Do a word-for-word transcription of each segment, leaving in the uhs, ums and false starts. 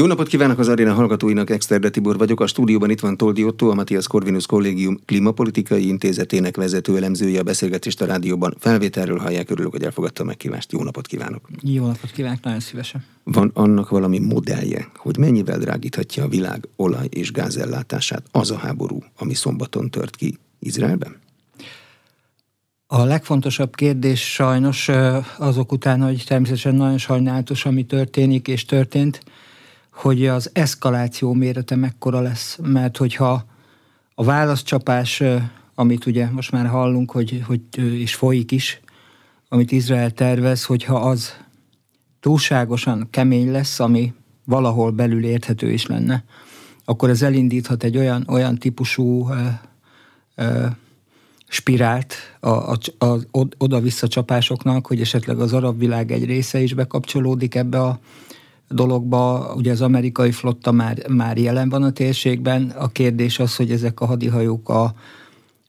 Jó napot kívánok az Aréna hallgatóinak, Exterde Tibor vagyok. A stúdióban itt van Toldi Ottó, a Mathias Corvinus Collegium Klimapolitikai Intézetének vezető elemzője. A beszélgetést a rádióban felvételről hallják. Örülök, hogy elfogadta a meghívást. Jó napot kívánok! Jó napot kívánok, nagyon szívesen! Van annak valami modellje, hogy mennyivel drágíthatja a világ olaj- és gázellátását az a háború, ami szombaton tört ki Izraelben? A legfontosabb kérdés sajnos azok után, hogy természetesen nagyon sajnálatos, ami történik és történt, hogy az eszkaláció mérete mekkora lesz, mert hogyha a válaszcsapás, amit ugye most már hallunk, hogy, hogy és folyik is, amit Izrael tervez, hogyha az túlságosan kemény lesz, ami valahol belül érthető is lenne, akkor ez elindíthat egy olyan, olyan típusú ö, ö, spirált a, a, a, oda-vissza csapásoknak, hogy esetleg az arab világ egy része is bekapcsolódik ebbe a dologba, ugye az amerikai flotta már, már jelen van a térségben. A kérdés az, hogy ezek a hadihajók a,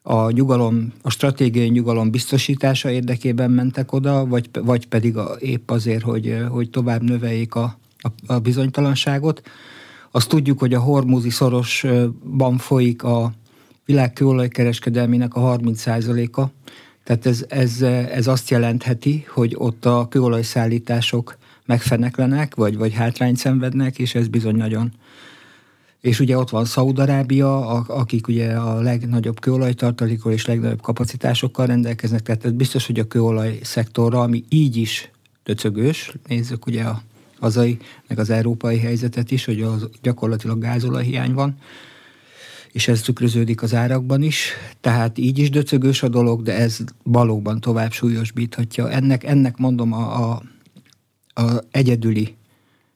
a nyugalom, a stratégiai nyugalom biztosítása érdekében mentek oda, vagy, vagy pedig a, épp azért, hogy, hogy tovább növeljék a, a, a bizonytalanságot. Azt tudjuk, hogy a Hormuzi-szorosban folyik a világ kőolajkereskedelmének a harminc százaléka. Tehát ez, ez, ez azt jelentheti, hogy ott a kőolajszállítások megfeneklenek, vagy, vagy hátrányt szenvednek, és ez bizony nagyon. És ugye ott van Szaúd-Arábia, akik ugye a legnagyobb kőolajtartalékkal és legnagyobb kapacitásokkal rendelkeznek, tehát ez biztos, hogy a kőolaj szektorra, ami így is döcögős, nézzük ugye a hazai, meg az európai helyzetet is, hogy az gyakorlatilag gázolajhiány van, és ez tükröződik az árakban is, tehát így is döcögős a dolog, de ez valóban tovább súlyosbíthatja. Ennek, ennek mondom a, a az egyedüli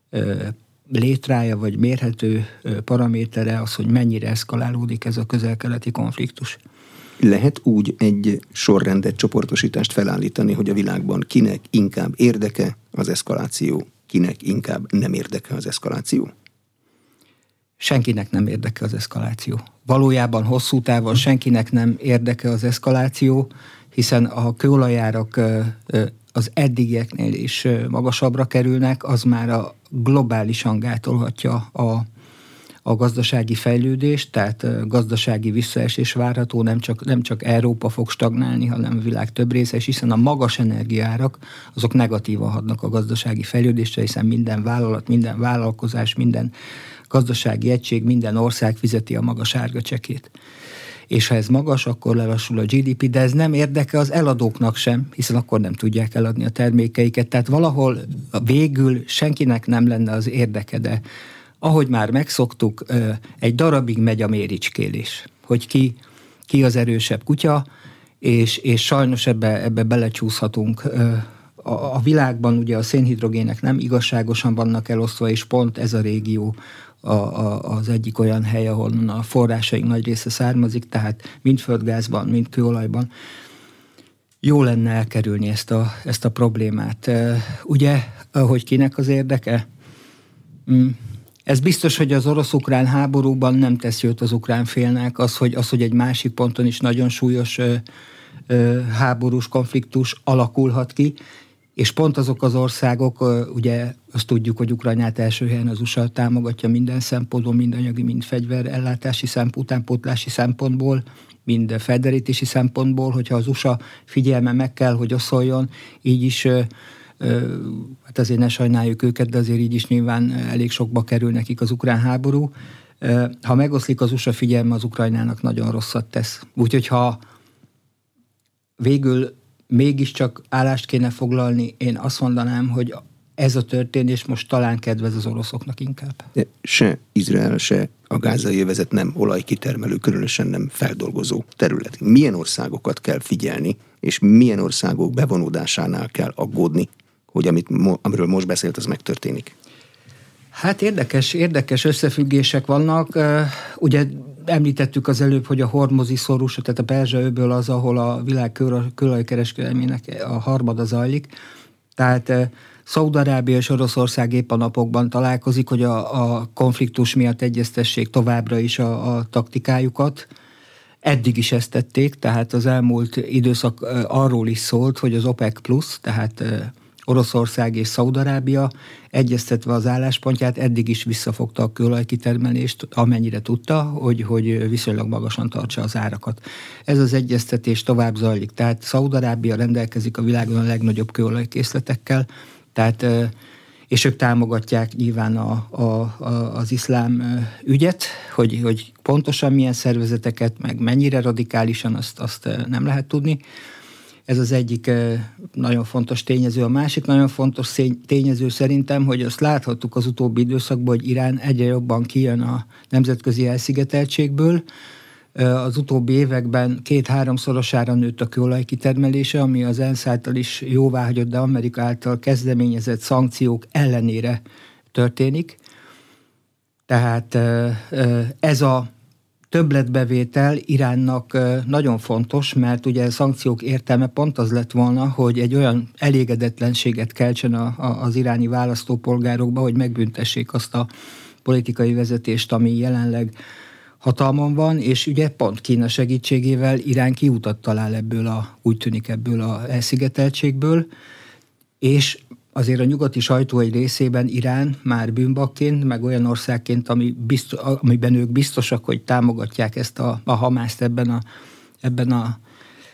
ö, létrája, vagy mérhető ö, paramétere az, hogy mennyire eszkalálódik ez a közel-keleti konfliktus. Lehet úgy egy sorrendet, csoportosítást felállítani, hogy a világban kinek inkább érdeke az eszkaláció, kinek inkább nem érdeke az eszkaláció? Senkinek nem érdeke az eszkaláció. Valójában hosszú távon senkinek nem érdeke az eszkaláció, hiszen a kőolajárak ö, ö, az eddigieknél is magasabbra kerülnek, az már a globálisan gátolhatja a, a gazdasági fejlődést, tehát gazdasági visszaesés várható, nem csak, nem csak Európa fog stagnálni, hanem a világ több része is, hiszen a magas energiárak azok negatívan hatnak a gazdasági fejlődésre, hiszen minden vállalat, minden vállalkozás, minden gazdasági egység, minden ország fizeti a maga sárga csekét. És ha ez magas, akkor lelassul a gé dé pé, de ez nem érdeke az eladóknak sem, hiszen akkor nem tudják eladni a termékeiket. Tehát valahol végül senkinek nem lenne az érdeke, de ahogy már megszoktuk, egy darabig megy a méricskélés, hogy ki, ki az erősebb kutya, és, és sajnos ebbe, ebbe belecsúszhatunk. A, a világban ugye a szénhidrogének nem igazságosan vannak elosztva, és pont ez a régió A, a, az egyik olyan hely, ahol a forrásaink nagy része származik, tehát mind földgázban, mind kőolajban. Jó lenne elkerülni ezt a, ezt a problémát. Ugye, hogy kinek az érdeke? Ez biztos, hogy az orosz-ukrán háborúban nem tesz jót az ukrán félnek, az, hogy, az, hogy egy másik ponton is nagyon súlyos ö, ö, háborús konfliktus alakulhat ki, és pont azok az országok, ugye azt tudjuk, hogy Ukrajnát első helyen az u es á támogatja minden szempontból, mind anyagi, mind fegyverellátási szempontból, utánpótlási szempontból, mind felderítési szempontból, hogyha az u es á figyelme meg kell, hogy oszoljon, így is, hát azért ne sajnáljuk őket, de azért így is nyilván elég sokba kerül nekik az ukrán háború. Ha megoszlik az u es á figyelme, az Ukrajnának nagyon rosszat tesz. Úgyhogy ha végül mégiscsak állást kéne foglalni, én azt mondanám, hogy ez a történés most talán kedvez az oroszoknak inkább. De se Izrael, se a gázai övezet nem olajkitermelő, különösen nem feldolgozó terület. Milyen országokat kell figyelni, és milyen országok bevonódásánál kell aggódni, hogy amit, amiről most beszélt, az megtörténik? Hát érdekes, érdekes összefüggések vannak. Ugye említettük az előbb, hogy a Hormuzi-szoros, tehát a Perzsa-öböl az, ahol a világ kőolajkereskedelmének a harmada zajlik. Tehát eh, Szaúd-Arábia és Oroszország épp a napokban találkozik, hogy a, a konfliktus miatt egyeztessék továbbra is a, a taktikájukat. Eddig is ezt tették, tehát az elmúlt időszak eh, arról is szólt, hogy az OPEC plusz, tehát eh, Oroszország és Szaúd-Arábia egyeztetve az álláspontját eddig is visszafogta a kőolajkitermelést, amennyire tudta, hogy, hogy viszonylag magasan tartsa az árakat. Ez az egyeztetés tovább zajlik. Tehát Szaúd-Arábia rendelkezik a világon a legnagyobb kőolajkészletekkel, tehát, és ők támogatják nyilván a, a, a, az iszlám ügyet, hogy, hogy pontosan milyen szervezeteket, meg mennyire radikálisan, azt, azt nem lehet tudni. Ez az egyik nagyon fontos tényező. A másik nagyon fontos tényező szerintem, hogy azt láthattuk az utóbbi időszakban, hogy Irán egyre jobban kijön a nemzetközi elszigeteltségből. Az utóbbi években két-háromszorosára nőtt a kőolaj kitermelése, ami az ENSZ által is jóváhagyott, de Amerika által kezdeményezett szankciók ellenére történik. Tehát ez a többletbevétel Iránnak nagyon fontos, mert ugye a szankciók értelme pont az lett volna, hogy egy olyan elégedetlenséget keltsen a, a, az iráni választópolgárokba, hogy megbüntessék azt a politikai vezetést, ami jelenleg hatalmon van, és ugye pont Kína segítségével Irán kiutat talál ebből a, úgy tűnik ebből a elszigeteltségből, és azért a nyugati sajtó egy részében Irán már bűnbakként, meg olyan országként, ami biztos, amiben ők biztosak, hogy támogatják ezt a, a Hamászt ebben a, ebben a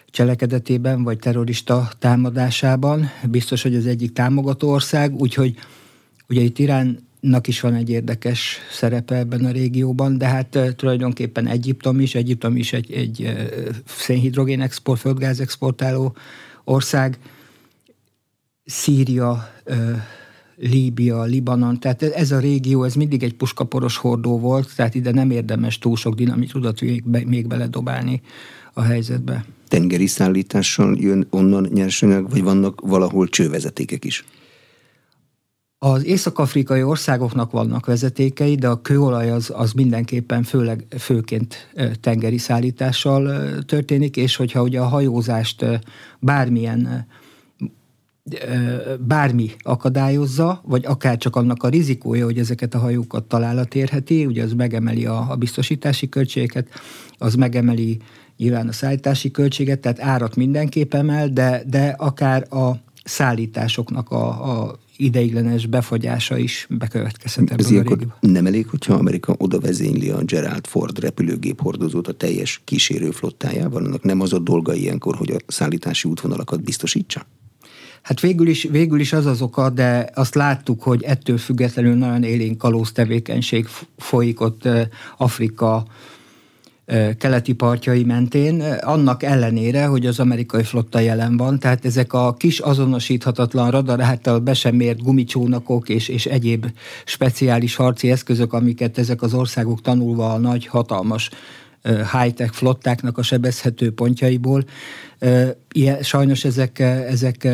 cselekedetében, vagy terrorista támadásában. Biztos, hogy az egyik támogató ország, úgyhogy ugye itt Iránnak is van egy érdekes szerepe ebben a régióban, de hát tulajdonképpen Egyiptom is, Egyiptom is egy, egy szénhidrogén export, földgáz exportáló ország, Szíria, Líbia, Libanon, tehát ez a régió, ez mindig egy puskaporos hordó volt, tehát ide nem érdemes túl sok dinamitudat még beledobálni a helyzetbe. Tengeri szállítással jön onnan nyersanyag, vagy vannak valahol csővezetékek is? Az észak-afrikai országoknak vannak vezetékei, de a kőolaj az, az mindenképpen főleg, főként tengeri szállítással történik, és hogyha ugye a hajózást bármilyen bármi akadályozza, vagy akár csak annak a rizikója, hogy ezeket a hajókat találat érheti, ugye az megemeli a, a biztosítási költséget, az megemeli nyilván a szállítási költséget, tehát árat mindenképp emel, de, de akár a szállításoknak a, a ideiglenes befagyása is bekövetkezhet ebben a régióban. Nem elég, hogyha Amerika oda vezényli a Gerald Ford repülőgép hordozót a teljes kísérőflottájával, annak nem az a dolga ilyenkor, hogy a szállítási útvonalakat biztosítsa? Hát végül is, végül is az az oka, de azt láttuk, hogy ettől függetlenül nagyon élénk kalóz tevékenység folyik ott Afrika keleti partjai mentén, annak ellenére, hogy az amerikai flotta jelen van, tehát ezek a kis azonosíthatatlan radar által be sem mért gumicsónakok és, és egyéb speciális harci eszközök, amiket ezek az országok tanulva a nagy, hatalmas high-tech flottáknak a sebezhető pontjaiból. Sajnos ezek, ezek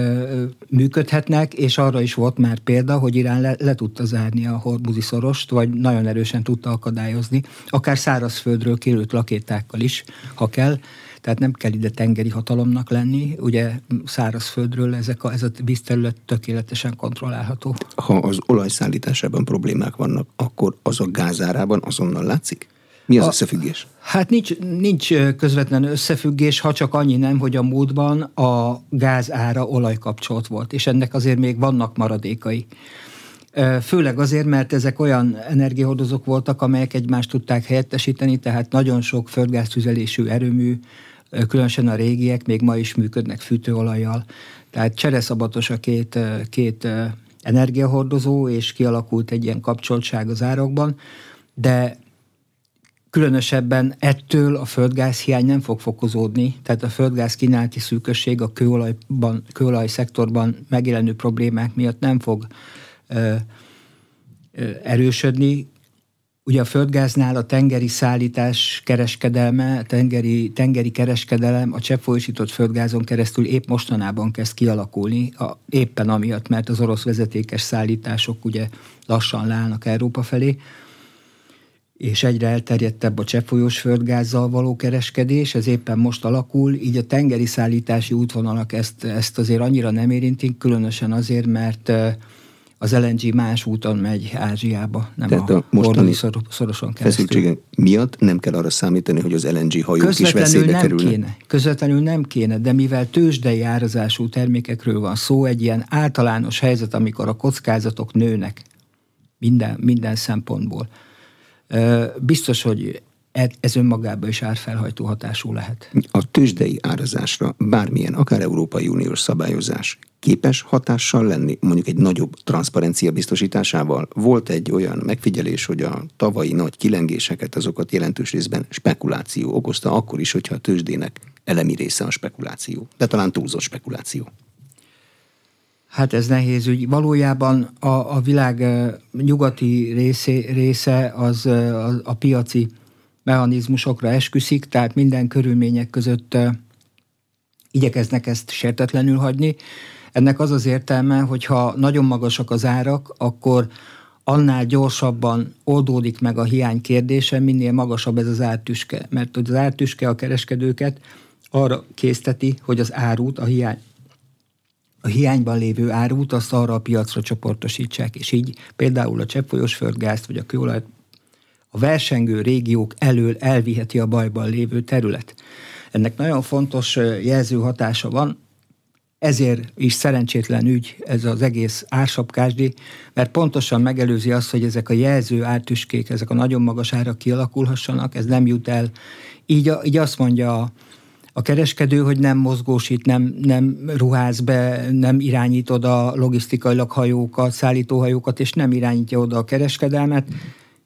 működhetnek, és arra is volt már példa, hogy Irán le, le tudta zárni a Hormuzi-szorost, vagy nagyon erősen tudta akadályozni, akár szárazföldről kilőtt rakétákkal is, ha kell. Tehát nem kell ide tengeri hatalomnak lenni, ugye szárazföldről ezek a, ez a vízterület tökéletesen kontrollálható. Ha az olajszállításában problémák vannak, akkor az a gázárában azonnal látszik? Mi az a, összefüggés? Hát nincs, nincs közvetlen összefüggés, ha csak annyi nem, hogy a múltban a gáz ára olajkapcsolt volt, és ennek azért még vannak maradékai. Főleg azért, mert ezek olyan energiahordozók voltak, amelyek egymást tudták helyettesíteni, tehát nagyon sok földgáztüzelésű erőmű, különösen a régiek még ma is működnek fűtőolajjal. Tehát csereszabatos a két, két energiahordozó, és kialakult egy ilyen kapcsoltság az árokban, de különösebben ettől a földgáz hiány nem fog fokozódni, tehát a földgáz kínálati szűkösség a kőolajban, kőolaj szektorban megjelenő problémák miatt nem fog ö, ö, erősödni. Ugye a földgáznál a tengeri szállítás kereskedelme, tengeri, tengeri kereskedelem a cseppfolyósított földgázon keresztül épp mostanában kezd kialakulni, a, éppen amiatt, mert az orosz vezetékes szállítások ugye lassan leállnak Európa felé, és egyre elterjedtebb a cseppfolyós földgázzal való kereskedés, ez éppen most alakul, így a tengeri szállítási útvonalak ezt, ezt azért annyira nem érintik, különösen azért, mert az el en gé más úton megy Ázsiába, nem tehát a, a Hormuzi-szoroson keresztül. Feszültségek miatt nem kell arra számítani, hogy az el en gé hajók közvetlenül is veszélybe kerülnek. Kéne. Közvetlenül nem kéne, de mivel tőzsdei árazású termékekről van szó, egy ilyen általános helyzet, amikor a kockázatok nőnek minden, minden szempontból. Biztos, hogy ez önmagában is árfelhajtó hatású lehet. A tőzsdei árazásra bármilyen, akár Európai Uniós szabályozás képes hatással lenni, mondjuk egy nagyobb transzparencia biztosításával? Volt egy olyan megfigyelés, hogy a tavalyi nagy kilengéseket, azokat jelentős részben spekuláció okozta, akkor is, hogyha a tőzsdének elemi része a spekuláció, de talán túlzott spekuláció. Hát ez nehéz ügy. Valójában a, a világ nyugati részé, része az a, a piaci mechanizmusokra esküszik, tehát minden körülmények között igyekeznek ezt sértetlenül hagyni. Ennek az az értelme, hogyha nagyon magasak az árak, akkor annál gyorsabban oldódik meg a hiány kérdése, minél magasabb ez az ártüske. Mert az ártüske a kereskedőket arra készteti, hogy az árút, a, hiány, a hiányban lévő árút azt arra a piacra csoportosítsák. És így például a cseppfolyós földgázt vagy a kőolajt a versengő régiók elől elviheti a bajban lévő terület. Ennek nagyon fontos jelző hatása van, ezért is szerencsétlen ügy ez az egész ársapkásdi, mert pontosan megelőzi azt, hogy ezek a jelző ártüskék, ezek a nagyon magas árak kialakulhassanak, ez nem jut el. Így, így azt mondja a, a kereskedő, hogy nem mozgósít, nem, nem ruház be, nem irányít oda logisztikailag hajókat, szállítóhajókat, és nem irányítja oda a kereskedelmet,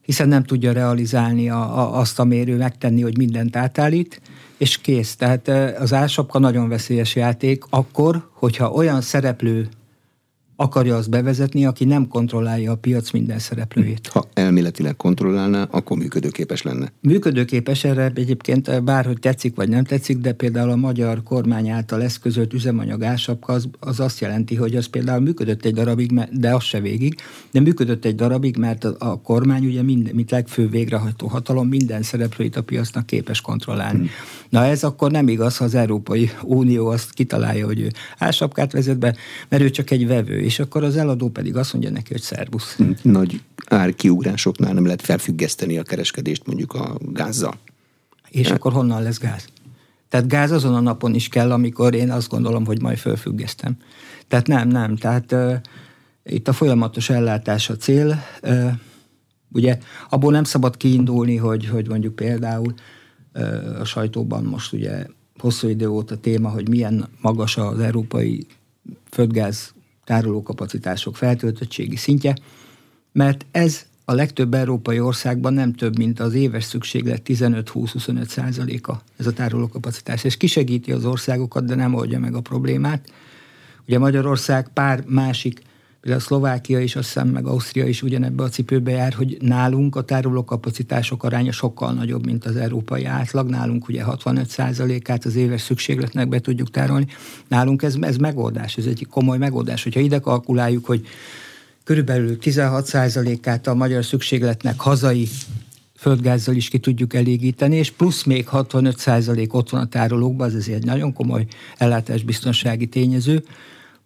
hiszen nem tudja realizálni a, a, azt, amérő megtenni, hogy mindent átállít, és kész. Tehát az ársapka nagyon veszélyes játék akkor, hogyha olyan szereplő akarja azt bevezetni, aki nem kontrollálja a piac minden szereplőjét. Ha elméletileg kontrollálná, akkor működőképes lenne. Működőképes, erre egyébként bárhogy tetszik vagy nem tetszik, de például a magyar kormány által eszközölt üzemanyag ársapka az, az azt jelenti, hogy az például működött egy darabig, de az se végig, de működött egy darabig, mert a, a kormány ugye mind, mint legfőbb végrehajtó hatalom minden szereplőit a piacnak képes kontrollálni. Hmm. Na ez akkor nem igaz, ha az Európai Unió azt kitalálja, hogy ő ársapkát vezet be, mert ő csak egy vevő, és akkor az eladó pedig azt mondja neki, hogy szervusz. Nagy árkiugrásoknál nem lehet felfüggeszteni a kereskedést mondjuk a gázzal. És hát akkor honnan lesz gáz? Tehát gáz azon a napon is kell, amikor én azt gondolom, hogy majd felfüggesztem. Tehát nem, nem. Tehát uh, itt a folyamatos ellátás a cél. Uh, ugye abból nem szabad kiindulni, hogy, hogy mondjuk például uh, a sajtóban most ugye hosszú idő óta téma, hogy milyen magas az európai földgáz tárolókapacitások feltöltöttségi szintje, mert ez a legtöbb európai országban nem több, mint az éves szükséglet tizenöt-húsz-huszonöt százaléka ez a tárolókapacitás. És kisegíti az országokat, de nem oldja meg a problémát. Ugye Magyarország pár másik, például Szlovákia is, azt hiszem, meg Ausztria is ugyanebbe a cipőbe jár, hogy nálunk a tárolókapacitások aránya sokkal nagyobb, mint az európai átlag. Nálunk ugye hatvanöt százalékát az éves szükségletnek be tudjuk tárolni. Nálunk ez, ez megoldás, ez egy komoly megoldás. Hogyha ide kalkuláljuk, hogy körülbelül tizenhat százalékát a magyar szükségletnek hazai földgázzal is ki tudjuk elégíteni, és plusz még hatvanöt százalék ott van a tárolókban, ez azért egy nagyon komoly ellátásbiztonsági tényező.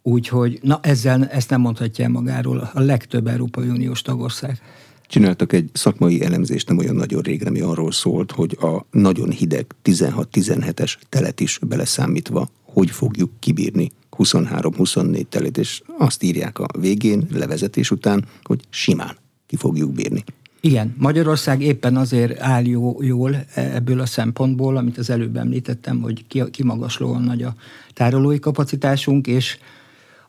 Úgyhogy na ezzel ezt nem mondhatja magáról a legtöbb Európai Uniós tagország. Csináltak egy szakmai elemzést nem olyan nagyon rég, ami arról szólt, hogy a nagyon hideg tizenhat-tizenhetes telet is beleszámítva, hogy fogjuk kibírni huszonhárom-huszonnégy telet, és azt írják a végén, levezetés után, hogy simán ki fogjuk bírni. Igen, Magyarország éppen azért áll jó, jól ebből a szempontból, amit az előbb említettem, hogy kimagaslóan nagy a tárolói kapacitásunk, és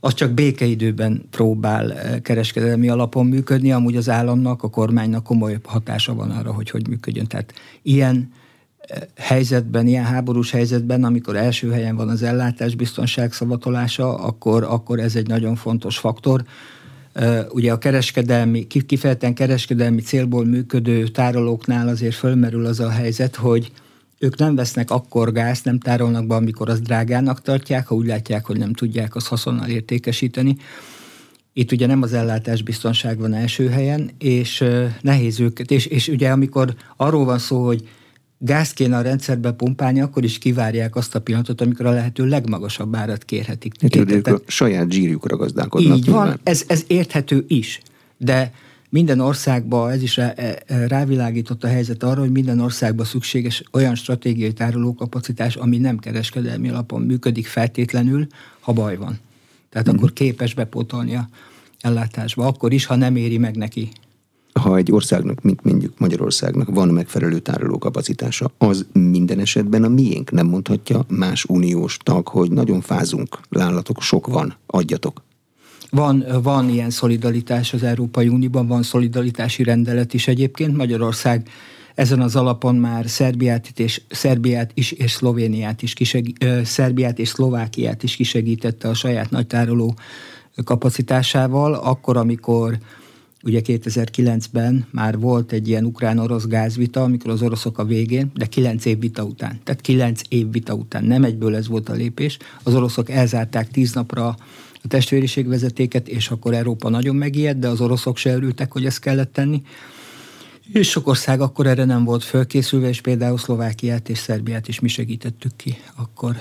az csak békeidőben próbál kereskedelmi alapon működni, amúgy az államnak, a kormánynak komoly hatása van arra, hogy hogy működjön. Tehát ilyen helyzetben, ilyen háborús helyzetben, amikor első helyen van az ellátásbiztonság szavatolása, akkor, akkor ez egy nagyon fontos faktor. Ugye a kereskedelmi, kifejezetten kereskedelmi célból működő tárolóknál azért fölmerül az a helyzet, hogy ők nem vesznek akkor gázt, nem tárolnak be, amikor azt drágának tartják, ha úgy látják, hogy nem tudják azt haszonnal értékesíteni. Itt ugye nem az ellátásbiztonság van első helyen, és nehéz őket. És, és ugye amikor arról van szó, hogy gáz kéne a rendszerbe pumpálni, akkor is kivárják azt a pillanatot, amikor a lehető legmagasabb árat kérhetik. Itt a saját zsírjukra gazdálkodnak. Így van, ez, ez érthető is, de minden országban, ez is rá, rávilágított a helyzet arra, hogy minden országban szükséges olyan stratégiai tárolókapacitás, ami nem kereskedelmi alapon működik feltétlenül, ha baj van. Tehát mm. akkor képes bepótolni a ellátásba, akkor is, ha nem éri meg neki. Ha egy országnak, mint mondjuk Magyarországnak van megfelelő tárolókapacitása, az minden esetben a miénk, nem mondhatja más uniós tag, hogy nagyon fázunk, lálatok, sok van, adjatok. Van, van ilyen szolidaritás az Európai Unióban, van szolidaritási rendelet is egyébként. Magyarország ezen az alapon már Szerbiát, és, Szerbiát is és Szlovéniát is kisegít, Szerbiát és Szlovákiát is kisegítette a saját nagytároló kapacitásával, akkor, amikor ugye kétezer-kilencben már volt egy ilyen ukrán-orosz gázvita, amikor az oroszok a végén, de kilenc év vita után, tehát kilenc év vita után, nem egyből ez volt a lépés, az oroszok elzárták tíz napra a testvériségvezetéket, és akkor Európa nagyon megijedt, de az oroszok se örültek, hogy ezt kellett tenni. És sok ország akkor erre nem volt fölkészülve, és például Szlovákiát és Szerbiát is mi segítettük ki akkor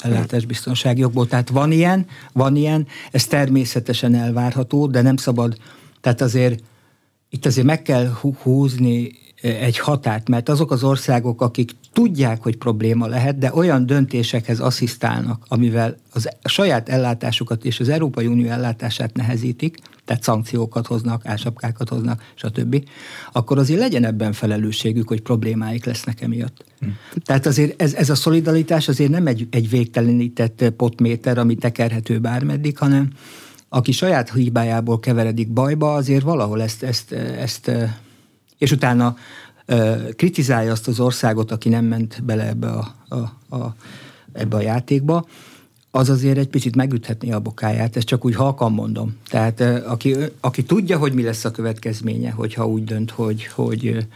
ellátásbiztonsági okból. Tehát van ilyen, van ilyen, ez természetesen elvárható, de nem szabad, tehát azért itt azért meg kell húzni egy határt, mert azok az országok, akik tudják, hogy probléma lehet, de olyan döntésekhez asszisztálnak, amivel az, a saját ellátásukat és az Európai Unió ellátását nehezítik, tehát szankciókat hoznak, ásapkákat hoznak, stb., akkor azért legyen ebben felelősségük, hogy problémáik lesznek emiatt. Hm. Tehát azért ez, ez a szolidaritás azért nem egy, egy végtelenített potméter, ami tekerhető bármeddig, hanem aki saját hibájából keveredik bajba, azért valahol ezt, ezt, ezt, ezt és utána kritizálja azt az országot, aki nem ment bele ebbe a, a, a, ebbe a játékba, az azért egy picit megüthetné a bokáját, ezt csak úgy halkan mondom. Tehát aki, aki tudja, hogy mi lesz a következménye, hogyha úgy dönt, hogy, hogy,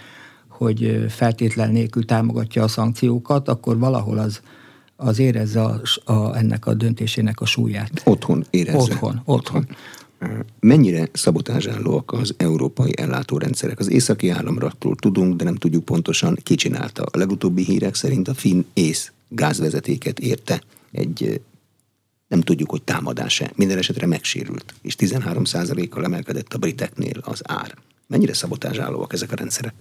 hogy feltétlen nélkül támogatja a szankciókat, akkor valahol az, az érezze a, a, ennek a döntésének a súlyát. Otthon érezze. Otthon, otthon. Mennyire szabotázsálóak az európai ellátórendszerek? Az északi áramlattól tudunk, de nem tudjuk pontosan, ki csinálta. A legutóbbi hírek szerint a finn-ész gázvezetéket érte egy, nem tudjuk, hogy támadás-e. Minden esetre megsérült, és tizenhárom százalékkal emelkedett a briteknél az ár. Mennyire szabotázsálóak ezek a rendszerek?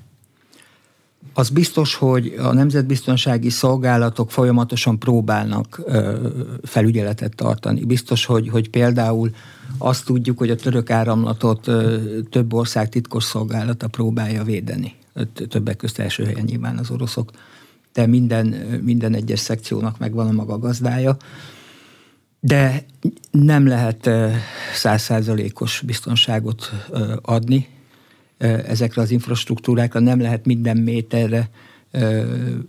Az biztos, hogy a nemzetbiztonsági szolgálatok folyamatosan próbálnak ö, felügyeletet tartani. Biztos, hogy, hogy például azt tudjuk, hogy a török áramlatot ö, több ország titkos szolgálata próbálja védeni. Többek közt első helyen nyilván az oroszok, de minden, minden egyes szekciónak megvan a maga gazdája. De nem lehet száz százalékos biztonságot ö, adni ezekre az infrastruktúrákra, nem lehet minden méterre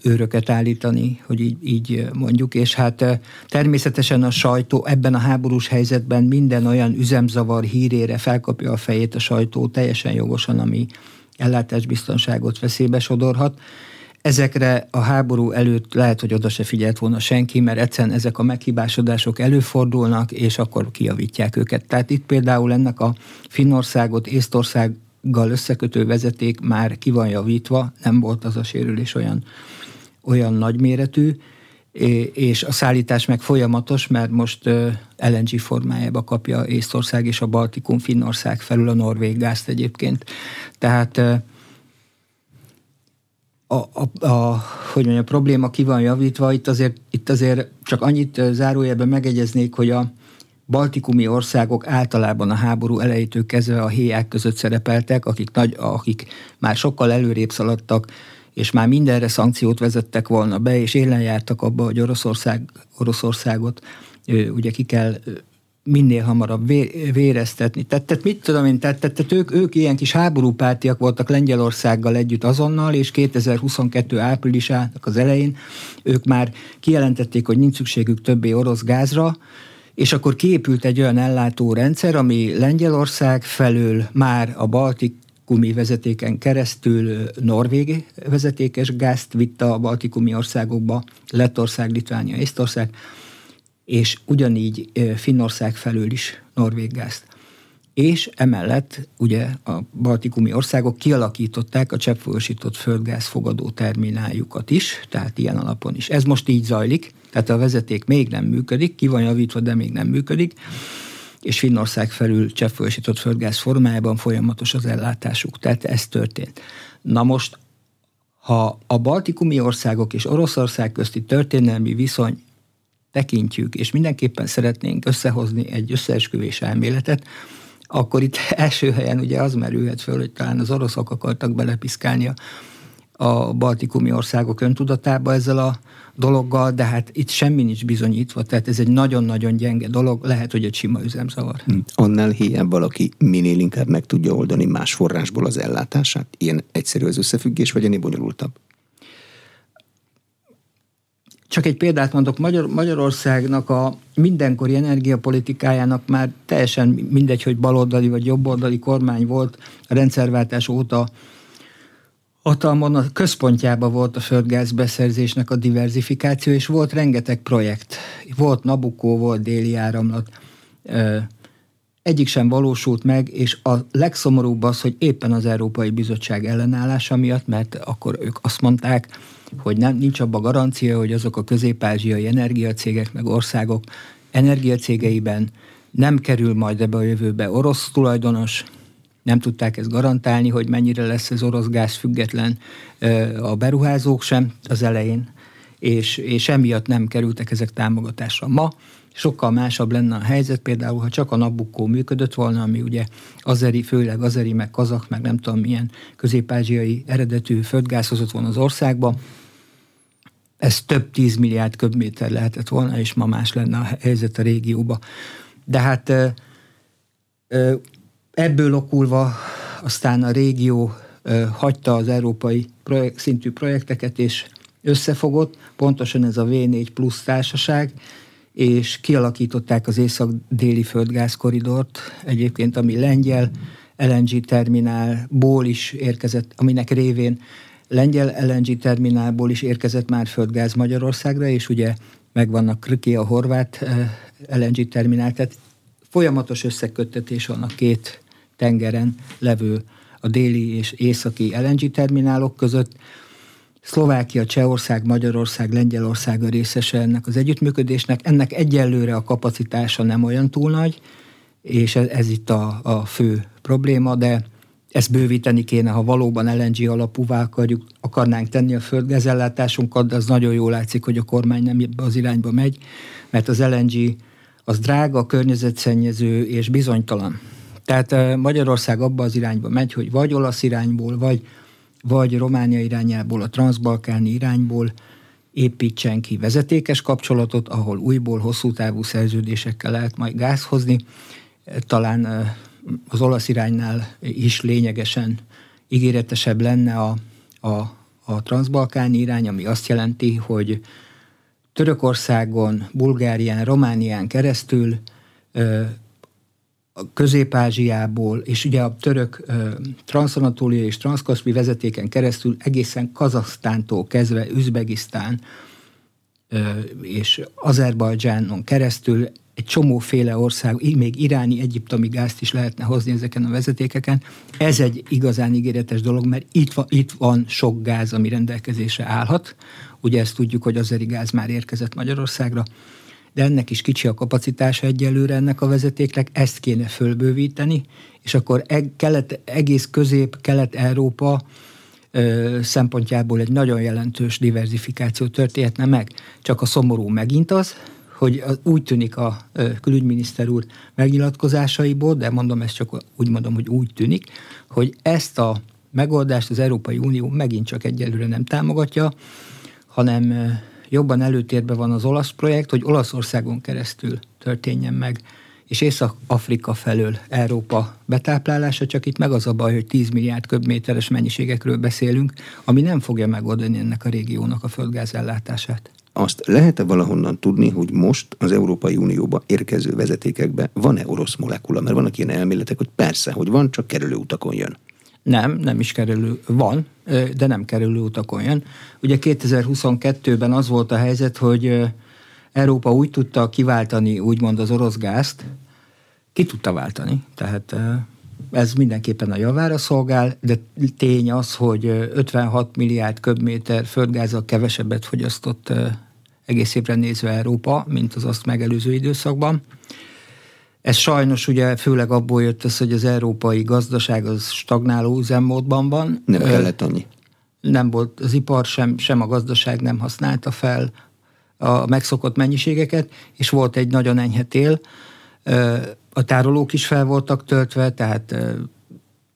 őröket állítani, hogy így, így mondjuk, és hát természetesen a sajtó ebben a háborús helyzetben minden olyan üzemzavar hírére felkapja a fejét a sajtó, teljesen jogosan, ami ellátásbiztonságot veszélybe sodorhat. Ezekre a háború előtt lehet, hogy oda se figyelt volna senki, mert egyszerűen ezek a meghibásodások előfordulnak, és akkor kijavítják őket. Tehát itt például ennek a Finnországot, Észtország gal összekötő vezeték már ki van javítva, nem volt az a sérülés olyan, olyan nagyméretű, és a szállítás meg folyamatos, mert most el en gé formájába kapja Észtország és a Baltikum, Finnország felül a norvég gázt egyébként. Tehát a, a, a, hogy mondjam, a probléma ki van javítva, itt azért, itt azért csak annyit zárójelben megegyeznék, hogy a baltikumi országok általában a háború elejétől kezdve a héják között szerepeltek, akik, nagy, akik már sokkal előrébb szaladtak, és már mindenre szankciót vezettek volna be, és élen jártak abba, hogy Oroszország, Oroszországot ugye ki kell minél hamarabb vé, véreztetni. Tehát, tehát mit tudom én, tehát, tehát ők, ők ilyen kis háborúpártiak voltak Lengyelországgal együtt azonnal, és kétezer-huszonkettő áprilisának az elején ők már kijelentették, hogy nincs szükségük többé orosz gázra, és akkor kiépült egy olyan ellátórendszer, ami Lengyelország felől már a baltikumi vezetéken keresztül norvég vezetékes gázt vitt a baltikumi országokba, Lettország, Litvánia, Észtország, és ugyanígy Finnország felől is norvég gázt. és emellett ugye a baltikumi országok kialakították a cseppfolyósított földgáz fogadó termináljukat is, tehát ilyen alapon is. Ez most így zajlik, tehát a vezeték még nem működik, ki van javítva, de még nem működik, és Finnország felül cseppfolyósított földgáz formájában folyamatos az ellátásuk. Tehát ez történt. Na most, ha a baltikumi országok és Oroszország közti történelmi viszony tekintjük, és mindenképpen szeretnénk összehozni egy összeesküvés elméletet, akkor itt első helyen ugye az merülhet föl, hogy talán az oroszok akartak belepiszkálni a, a baltikumi országok öntudatába ezzel a dologgal, de hát itt semmi nincs bizonyítva, tehát ez egy nagyon-nagyon gyenge dolog, lehet, hogy egy sima üzemzavar. Annál hiább valaki minél inkább meg tudja oldani más forrásból az ellátását? Ilyen egyszerű az összefüggés, vagy ennél bonyolultabb? Csak egy példát mondok, Magyar, Magyarországnak a mindenkori energiapolitikájának már teljesen mindegy, hogy baloldali vagy jobboldali kormány volt, a rendszerváltás óta hatalmon a központjában volt a földgázbeszerzésnek a diverzifikáció, és volt rengeteg projekt. Volt Nabucco, volt Déli Áramlat. Egyik sem valósult meg, és a legszomorúbb az, hogy éppen az Európai Bizottság ellenállása miatt, mert akkor ők azt mondták, hogy nem, nincs abba garancia, hogy azok a közép-ázsiai energiacégek meg országok energiacégeiben nem kerül majd ebbe a jövőbe orosz tulajdonos, nem tudták ezt garantálni, hogy mennyire lesz ez orosz gáz független a beruházók sem az elején, és, és emiatt nem kerültek ezek támogatásra. Ma sokkal másabb lenne a helyzet, például ha csak a Nabucco működött volna, ami ugye azeri, főleg azeri, meg kazak, meg nem tudom milyen közép-ázsiai eredetű földgáz hozott volna az országba, ez több tíz milliárd köbméter lehetett volna, és ma más lenne a helyzet a régióba. De hát ebből okulva aztán a régió hagyta az európai projekt, szintű projekteket, és összefogott, pontosan ez a vé négy plusz társaság, és kialakították az észak-déli földgázkoridort, egyébként ami lengyel el en gé terminálból is érkezett, aminek révén lengyel el en gé terminálból is érkezett már földgáz Magyarországra, és ugye megvannak Krki, a horvát el en gé terminál, tehát folyamatos összeköttetés van a két tengeren levő, a déli és északi el en gé terminálok között. Szlovákia, Csehország, Magyarország, Lengyelország a részese ennek az együttműködésnek. Ennek egyelőre a kapacitása nem olyan túl nagy, és ez, ez itt a, a fő probléma, de ezt bővíteni kéne, ha valóban el en gé alapúvá akarjuk, akarnánk tenni a földgázellátásunkat, de az nagyon jól látszik, hogy a kormány nem ebbe az irányba megy, mert az el en gé az drága, környezetszennyező és bizonytalan. Tehát Magyarország abba az irányba megy, hogy vagy olasz irányból, vagy vagy Románia irányából, a transzbalkáni irányból építsen ki vezetékes kapcsolatot, ahol újból hosszú távú szerződésekkel lehet majd gáz hozni. Talán az olasz iránynál is lényegesen ígéretesebb lenne a, a, a transzbalkáni irány, ami azt jelenti, hogy Törökországon, Bulgárián, Románián keresztül a Közép-Ázsiából, és ugye a török uh, transzanatóliai és transzkaszpi vezetéken keresztül egészen Kazahsztántól kezdve Üzbegisztán uh, és Azerbajdzsánon keresztül egy csomóféle ország, még iráni, egyiptomi gázt is lehetne hozni ezeken a vezetékeken. Ez egy igazán ígéretes dolog, mert itt van, itt van sok gáz, ami rendelkezésre állhat. Ugye ezt tudjuk, hogy azeri gáz már érkezett Magyarországra, de ennek is kicsi a kapacitása egyelőre ennek a vezetéknek, ezt kéne fölbővíteni, és akkor eg- kelet, egész közép-kelet-Európa ö, szempontjából egy nagyon jelentős diverzifikáció történhetne meg. Csak a szomorú megint az, hogy az, úgy tűnik a ö, külügyminiszter úr megnyilatkozásaiból, de mondom, ezt csak úgy mondom, hogy úgy tűnik, hogy ezt a megoldást az Európai Unió megint csak egyelőre nem támogatja, hanem... Ö, jobban előtérben van az olasz projekt, hogy Olaszországon keresztül történjen meg, és Észak-Afrika felől Európa betáplálása, csak itt meg az a baj, hogy tíz milliárd köbméteres mennyiségekről beszélünk, ami nem fogja megoldani ennek a régiónak a földgázellátását. Azt lehet-e valahonnan tudni, hogy most az Európai Unióba érkező vezetékekben van-e orosz molekula? Mert vannak ilyen elméletek, hogy persze, hogy van, csak kerülő utakon jön. Nem, nem is kerülő, van, de nem kerülő utakon jön. Ugye kétezer-huszonkettőben az volt a helyzet, hogy Európa úgy tudta kiváltani úgymond az orosz gázt, ki tudta váltani, tehát ez mindenképpen a javára szolgál, de tény az, hogy ötvenhat milliárd köbméter földgázzal kevesebbet fogyasztott egész évre nézve Európa, mint az azt megelőző időszakban. Ez sajnos ugye főleg abból jött az, hogy az európai gazdaság az stagnáló üzemmódban van. Nem kellett annyi. Nem volt az ipar, sem, sem a gazdaság nem használta fel a megszokott mennyiségeket, és volt egy nagyon enyhe tél. A tárolók is fel voltak töltve, tehát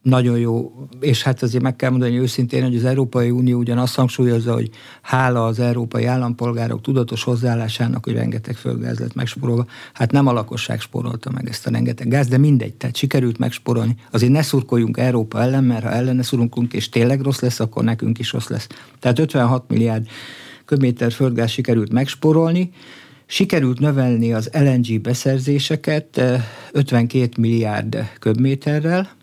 nagyon jó, és hát azért meg kell mondani őszintén, hogy az Európai Unió ugyanazt hangsúlyozza, hogy hála az európai állampolgárok tudatos hozzáállásának, hogy rengeteg földgáz lett megspórolva. Hát nem a lakosság spórolta meg ezt a rengeteg gáz, de mindegy, tehát sikerült megspórolni. Azért ne szurkoljunk Európa ellen, mert ha ellene szurkolunk, és tényleg rossz lesz, akkor nekünk is rossz lesz. Tehát ötvenhat milliárd köbméter földgáz sikerült megspórolni, sikerült növelni az el en gé beszerzéseket ötvenkét milliárd köbméterrel,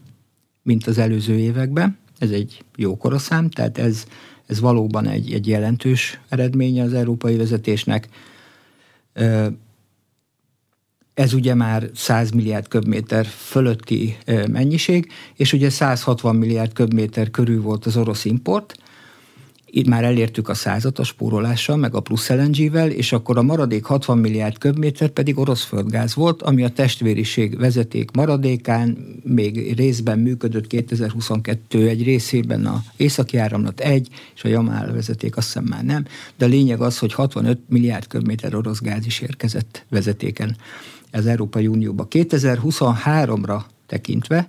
mint az előző években. Ez egy jó koraszám, tehát ez, ez valóban egy, egy jelentős eredménye az európai vezetésnek. Ez ugye már száz milliárd köbméter fölötti mennyiség, és ugye száz hatvan milliárd köbméter körül volt az orosz import. Itt már elértük a százat a spórolással, meg a plusz el en gével, és akkor a maradék hatvan milliárd köbméter pedig orosz földgáz volt, ami a testvériség vezeték maradékán még részben működött kétezer-huszonkettő egy részében a Északi Áramlat egy, és a Jamal vezeték azt hiszem már nem, de a lényeg az, hogy hatvanöt milliárd köbméter orosz gáz is érkezett vezetéken az Európai Unióba. kétezer-huszonháromra tekintve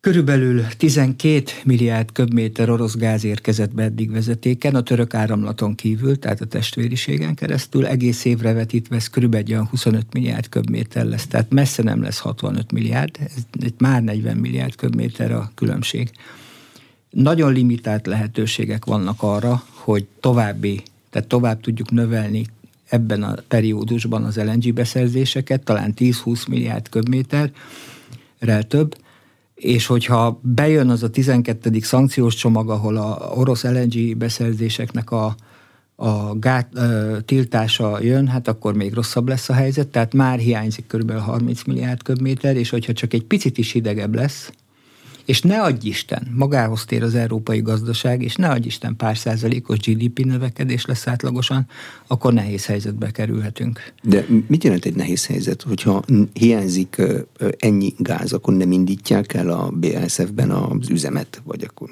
körülbelül tizenkét milliárd köbméter orosz gáz érkezett be eddig vezetéken, a török áramlaton kívül, tehát a testvériségen keresztül, egész évre vetítve ez körülbelül olyan huszonöt milliárd köbméter lesz, tehát messze nem lesz hatvanöt milliárd, ez, ez már negyven milliárd köbméter a különbség. Nagyon limitált lehetőségek vannak arra, hogy további, tehát tovább tudjuk növelni ebben a periódusban az el en gé beszerzéseket, talán tíz-húsz milliárd köbméterrel több, és hogyha bejön az a tizenkettedik szankciós csomag, ahol a orosz el en gé beszerzéseknek a, a gát, ö, tiltása jön, hát akkor még rosszabb lesz a helyzet, tehát már hiányzik kb. harminc milliárd köbméter, és hogyha csak egy picit is hidegebb lesz, és ne adj Isten, magához tér az európai gazdaság, és ne adj Isten pár százalékos gé dé pé növekedés lesz átlagosan, akkor nehéz helyzetbe kerülhetünk. De mit jelent egy nehéz helyzet? Hogyha hiányzik ennyi gáz, akkor nem indítják el a bé á es ef-ben az üzemet, vagy akkor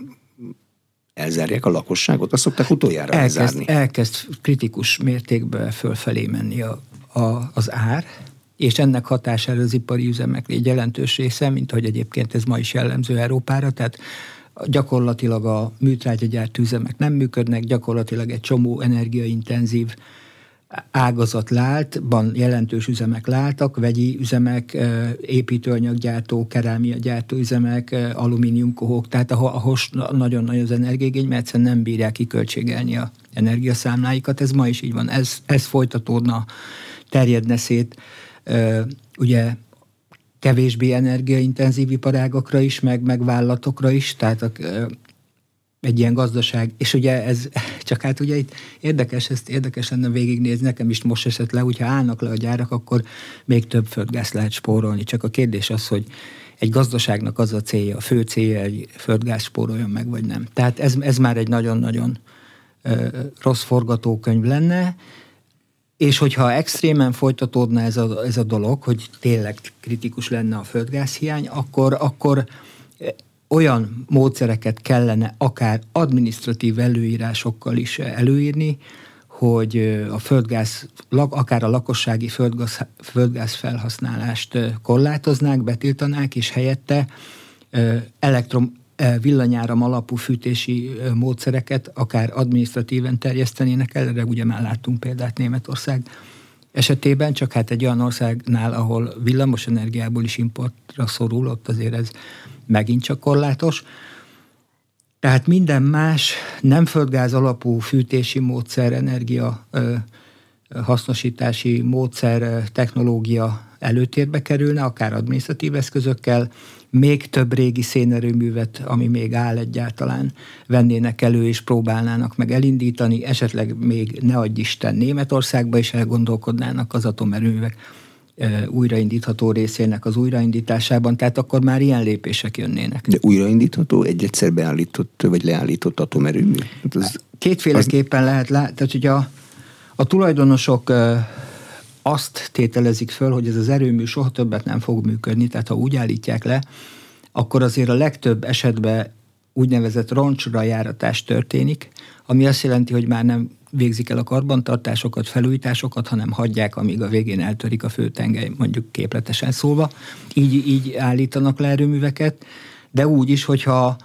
elzárják a lakosságot? Azt szokták utoljára elkezd, elzárni. Elkezd kritikus mértékben fölfelé menni a, a, az ár, és ennek hatására az ipari üzemek egy jelentős része, mint ahogy egyébként ez ma is jellemző Európára, tehát gyakorlatilag a műtrágyagyártó üzemek nem működnek, gyakorlatilag egy csomó energiaintenzív ágazat leállt, jelentős üzemek leálltak, vegyi üzemek, építőanyaggyártó, kerámiagyártó üzemek, alumíniumkohók, tehát ahol nagyon nagy az energiaigény, mert egyszerűen nem bírják kiköltségelni az energiaszámláikat, ez ma is így van, ez, ez folytatódna, terjedne szét, Uh, ugye kevésbé energiaintenzív iparágakra is, meg, meg vállalatokra is, tehát a, uh, egy ilyen gazdaság, és ugye ez, csak hát ugye itt érdekes, ezt érdekes lenne végignézni, nekem is most esett le, hogyha állnak le a gyárak, akkor még több földgáz lehet spórolni, csak a kérdés az, hogy egy gazdaságnak az a célja, a fő célja, egy földgáz spóroljon meg, vagy nem. Tehát ez, ez már egy nagyon-nagyon uh, rossz forgatókönyv lenne. És hogyha extrémen folytatódna ez a, ez a dolog, hogy tényleg kritikus lenne a földgázhiány, akkor, akkor olyan módszereket kellene akár adminisztratív előírásokkal is előírni, hogy a földgáz, akár a lakossági földgáz, földgáz felhasználást korlátoznák, betiltanák, és helyette elektrom, villanyáram alapú fűtési módszereket akár adminisztratíven terjesztenének el, erre ugye már láttunk példát Németország esetében, csak hát egy olyan országnál, ahol villamos energiából is importra szorul, ott azért ez megint csak korlátos. Tehát minden más nem földgáz alapú fűtési módszer, energia hasznosítási módszer, technológia előtérbe kerülne, akár adminisztratív eszközökkel, még több régi szénerőművet, ami még áll egyáltalán, vennének elő és próbálnának meg elindítani, esetleg még ne adj Isten Németországba is elgondolkodnának az atomerőművek újraindítható részének az újraindításában, tehát akkor már ilyen lépések jönnének. De újraindítható egy egyszer beállított vagy leállított atomerőmű? Hát az, kétféleképpen az... lehet látni, tehát hogy a, a tulajdonosok azt tételezik föl, hogy ez az erőmű soha többet nem fog működni, tehát ha úgy állítják le, akkor azért a legtöbb esetben úgynevezett roncsra járatás történik, ami azt jelenti, hogy már nem végzik el a karbantartásokat, felújításokat, hanem hagyják, amíg a végén eltörik a főtengely, mondjuk képletesen szólva. Így, így állítanak le erőműveket, de úgy is, hogyha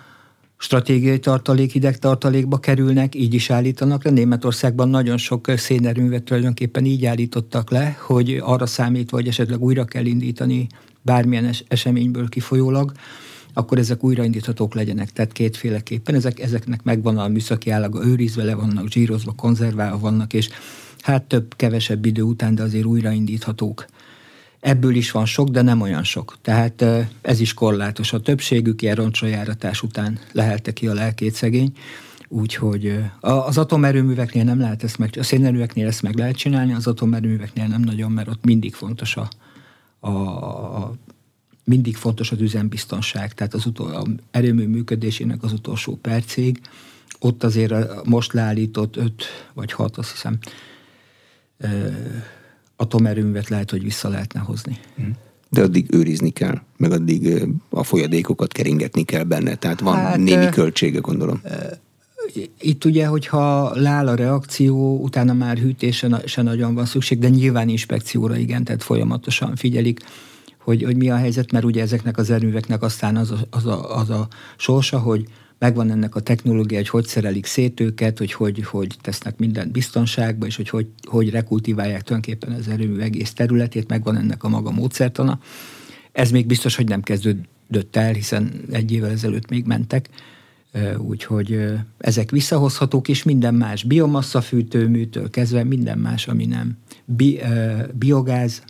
stratégiai tartalék, hideg tartalékba kerülnek, így is állítanak le. Németországban nagyon sok szénerőművet tulajdonképpen így állítottak le, hogy arra számítva, hogy esetleg újra kell indítani bármilyen es- eseményből kifolyólag, akkor ezek újraindíthatók legyenek, tehát kétféleképpen. Ezek, ezeknek megvan a műszaki állaga, őrizve, le vannak zsírozva, konzerválva vannak, és hát több-kevesebb idő után, de azért újraindíthatók. Ebből is van sok, de nem olyan sok. Tehát ez is korlátos. A többségük ilyen roncsoljáratás után lehelte ki a lelkét szegény, úgyhogy az atomerőműveknél nem lehet ezt meg, a szénerőműveknél ezt meg lehet csinálni, az atomerőműveknél nem nagyon, mert ott mindig fontos a, a, a mindig fontos az üzembiztonság, tehát az utol, erőmű működésének az utolsó percig. Ott azért a most leállított öt vagy hat, azt hiszem, ö, atomerőművet lehet, hogy vissza lehetne hozni. De addig őrizni kell, meg addig a folyadékokat keringetni kell benne, tehát van hát, némi költsége, gondolom. Ö, Itt ugye, hogyha leáll a reakció, utána már hűtésen se nagyon van szükség, de nyilván inspekcióra igen, tehát folyamatosan figyelik, Hogy, hogy mi a helyzet, mert ugye ezeknek az erőműveknek aztán az a, az, a, az a sorsa, hogy megvan ennek a technológia, hogy hogy szerelik szét őket, hogy hogy, hogy tesznek mindent biztonságba, és hogy hogy, hogy rekultiválják tulajdonképpen az erőmű egész területét, megvan ennek a maga módszertana. Ez még biztos, hogy nem kezdődött el, hiszen egy évvel ezelőtt még mentek, úgyhogy ezek visszahozhatók, és minden más, biomassa fűtőműtől kezdve minden más, ami nem. Bi, biogáz,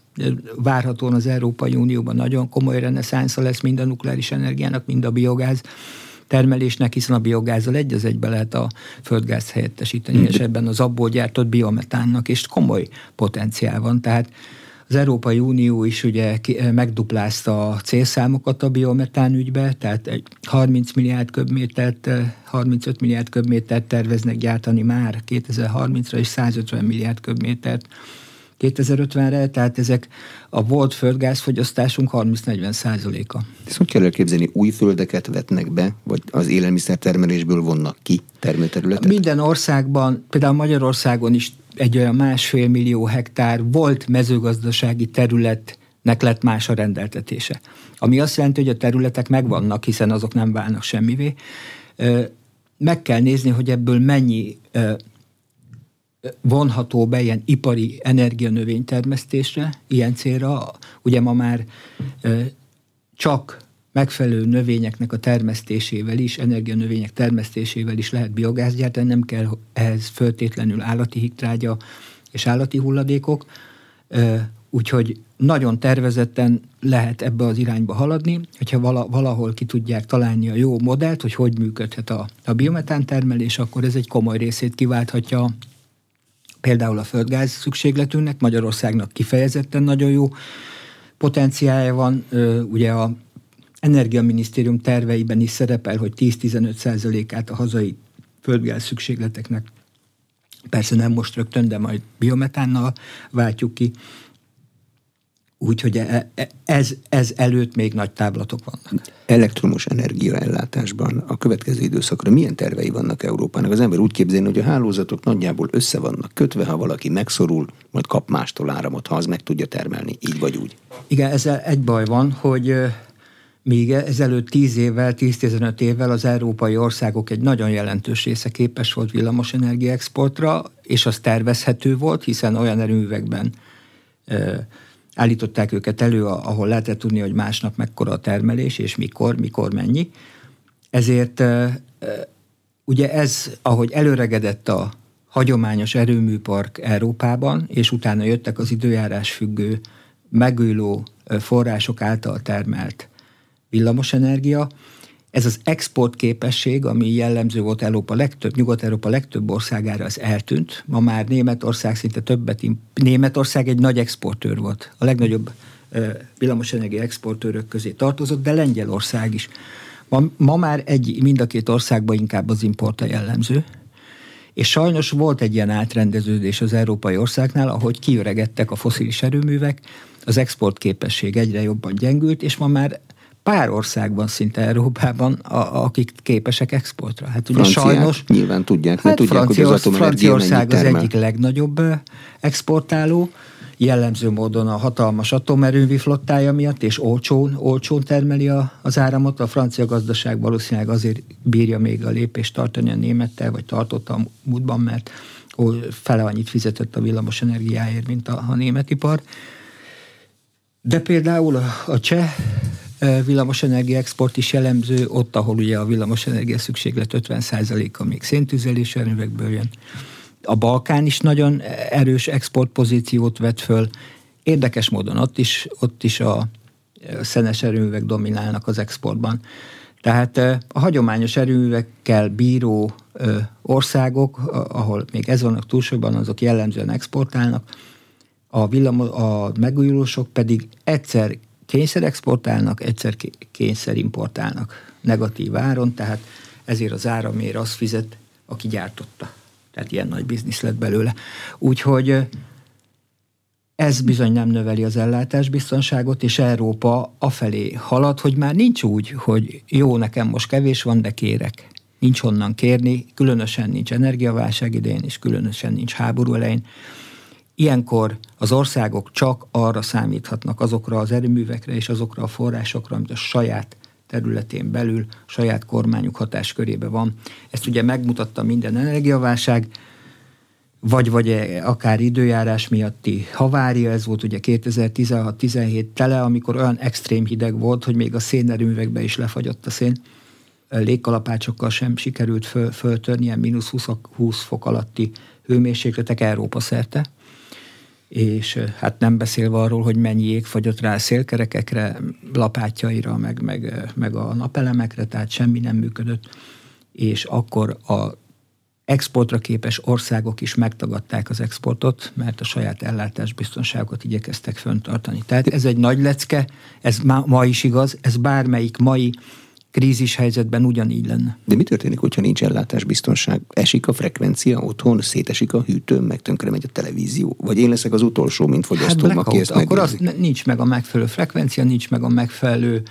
várhatóan az Európai Unióban nagyon komoly reneszánsza lesz mind a nukleáris energiának, mind a biogáz termelésnek, hiszen a biogázzal egy az egybe lehet a földgáz helyettesíteni, és ebben az abból gyártott biometánnak is komoly potenciál van. Tehát az Európai Unió is ugye megduplázta a célszámokat a biometán ügybe, tehát egy harminc milliárd köbmétert, harmincöt milliárd köbmétert terveznek gyártani már kétezer-harmincra, és százötven milliárd köbmétert kétezer-ötvenre, tehát ezek a volt földgázfogyasztásunk harminc-negyven százaléka. Ezt hogy kell elképzelni, új földeket vetnek be, vagy az élelmiszertermelésből vonnak ki termőterületet? Minden országban, például Magyarországon is egy olyan másfél millió hektár volt mezőgazdasági területnek lett más a rendeltetése. Ami azt jelenti, hogy a területek megvannak, hiszen azok nem válnak semmivé. Meg kell nézni, hogy ebből mennyi vonható be ilyen ipari energianövénytermesztésre, ilyen célra. Ugye ma már csak megfelelő növényeknek a termesztésével is, energianövények termesztésével is lehet biogáz gyártani, nem kell ehhez föltétlenül állati hiktrágya és állati hulladékok, úgyhogy nagyon tervezetten lehet ebbe az irányba haladni, hogyha valahol ki tudják találni a jó modellt, hogy hogy működhet a, a biometán termelés, akkor ez egy komoly részét kiválthatja a például a földgáz szükségletünknek. Magyarországnak kifejezetten nagyon jó potenciálja van. Ugye a Energiaminisztérium terveiben is szerepel, hogy tíz-tizenöt százalékát a hazai földgáz szükségleteknek, persze nem most rögtön, de majd biometánnal váltjuk ki. Úgyhogy ez, ez előtt még nagy távlatok vannak. Elektromos energiaellátásban a következő időszakra milyen tervei vannak Európának? Az ember úgy képzelni, hogy a hálózatok nagyjából össze vannak kötve, ha valaki megszorul, majd kap mástól áramot, ha az meg tudja termelni, így vagy úgy. Igen, ezzel egy baj van, hogy még ezelőtt tíz évvel, tíz-tizenöt évvel az európai országok egy nagyon jelentős része képes volt villamosenergia exportra, és az tervezhető volt, hiszen olyan erőművekben állították őket elő, ahol lehetett tudni, hogy másnap mekkora a termelés, és mikor, mikor mennyi. Ezért ugye ez, ahogy előregedett a hagyományos erőműpark Európában, és utána jöttek az időjárás függő, megújuló források által termelt villamosenergia, Ez az exportképesség, ami jellemző volt Európa legtöbb, Nyugat-Európa legtöbb országára, az eltűnt. Ma már Németország szinte többet, Németország egy nagy exportőr volt. A legnagyobb villamosenergia exportőrök közé tartozott, de Lengyelország is. Ma, ma már egy, mind a két országban inkább az import a jellemző. És sajnos volt egy ilyen átrendeződés az európai országnál, ahogy kiöregedtek a fosszilis erőművek, az exportképesség egyre jobban gyengült, és ma már pár országban, szinte Európában, a, akik képesek exportra. Hát ugye Franciák sajnos... nyilván tudják, hát mert tudják, Francia, hogy az atomenergia mennyit termel. Franciaország az egyik legnagyobb exportáló, jellemző módon a hatalmas atomerőmű flottája miatt, és olcsón, olcsón termeli a, az áramot. A francia gazdaság valószínűleg azért bírja még a lépést tartani a némettel, vagy tartotta a múltban, mert fele annyit fizetett a villamos energiáért, mint a, a német ipar. De például a, a cseh villamosenergia export is jellemző, ott, ahol ugye a villamosenergia szükséglet ötven százaléka még széntüzelés erőművekből jön. A Balkán is nagyon erős exportpozíciót vett föl. Érdekes módon ott is, ott is a szenes erőművek dominálnak az exportban. Tehát a hagyományos erőművekkel bíró országok, ahol még ez vannak túlsóban, azok jellemzően exportálnak, a, villamo- a megújulósok pedig egyszer kényszer exportálnak, egyszer kényszer importálnak negatív áron, tehát ezért az áramért azt fizet, aki gyártotta. Tehát ilyen nagy biznisz lett belőle. Úgyhogy ez bizony nem növeli az ellátásbiztonságot, és Európa afelé halad, hogy már nincs úgy, hogy jó, nekem most kevés van, de kérek. Nincs honnan kérni, különösen nincs energiaválság idején, és különösen nincs háború elején. Ilyenkor az országok csak arra számíthatnak, azokra az erőművekre és azokra a forrásokra, amit a saját területén belül, saját kormányuk hatáskörébe van. Ezt ugye megmutatta minden energiaválság, vagy, vagy akár időjárás miatti havária, ez volt ugye kétezer-tizenhat tizenhét tele, amikor olyan extrém hideg volt, hogy még a szénerőművekbe is lefagyott a szén. Légkalapácsokkal sem sikerült föl, föltörni, ilyen mínusz húsz fok alatti hőmérsékletek Európa szerte. És hát nem beszélve arról, hogy mennyi jég fagyott rá a szélkerekekre, lapátjaira, meg, meg, meg a napelemekre, tehát semmi nem működött, és akkor az exportra képes országok is megtagadták az exportot, mert a saját ellátásbiztonságot igyekeztek föntartani. Tehát ez egy nagy lecke, ez ma, ma is igaz, ez bármelyik mai krízis helyzetben ugyanígy lenne. De mi történik, hogyha nincs ellátásbiztonság? Esik a frekvencia otthon, szétesik a hűtő, meg tönkre megy a televízió? Vagy én leszek az utolsó, mint fogyasztó, hát aki ezt akkor az, nincs meg a megfelelő frekvencia, nincs meg a megfelelő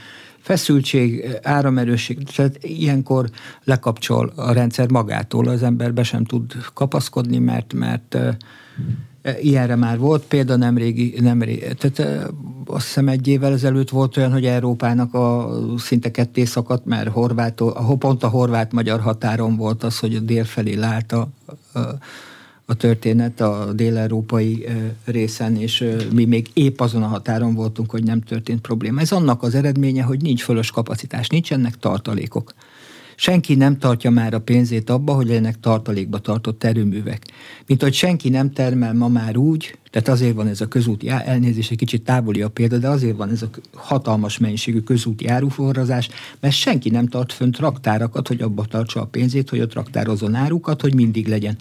feszültség, áramerősség, tehát ilyenkor lekapcsol a rendszer magától, az ember be sem tud kapaszkodni, mert, mert ilyenre már volt példa nemrégi, nemrégi, tehát azt hiszem egy évvel ezelőtt volt olyan, hogy Európának a szinte ketté szakadt, mert Horvát, pont a horvát-magyar határon volt az, hogy a dél felé lált a, a, a történet a dél-európai részen, és mi még épp azon a határon voltunk, hogy nem történt probléma. Ez annak az eredménye, hogy nincs fölös kapacitás, nincsenek tartalékok. Senki nem tartja már a pénzét abba, hogy ennek tartalékba tartott erőművek. Mint hogy senki nem termel ma már úgy, tehát azért van ez a közúti, elnézés, egy kicsit távoli a példa, de azért van ez a hatalmas mennyiségű közúti áruforrazás, mert senki nem tart fönt raktárakat, hogy abba tartsa a pénzét, hogy ott raktározzon árukat, hogy mindig legyen.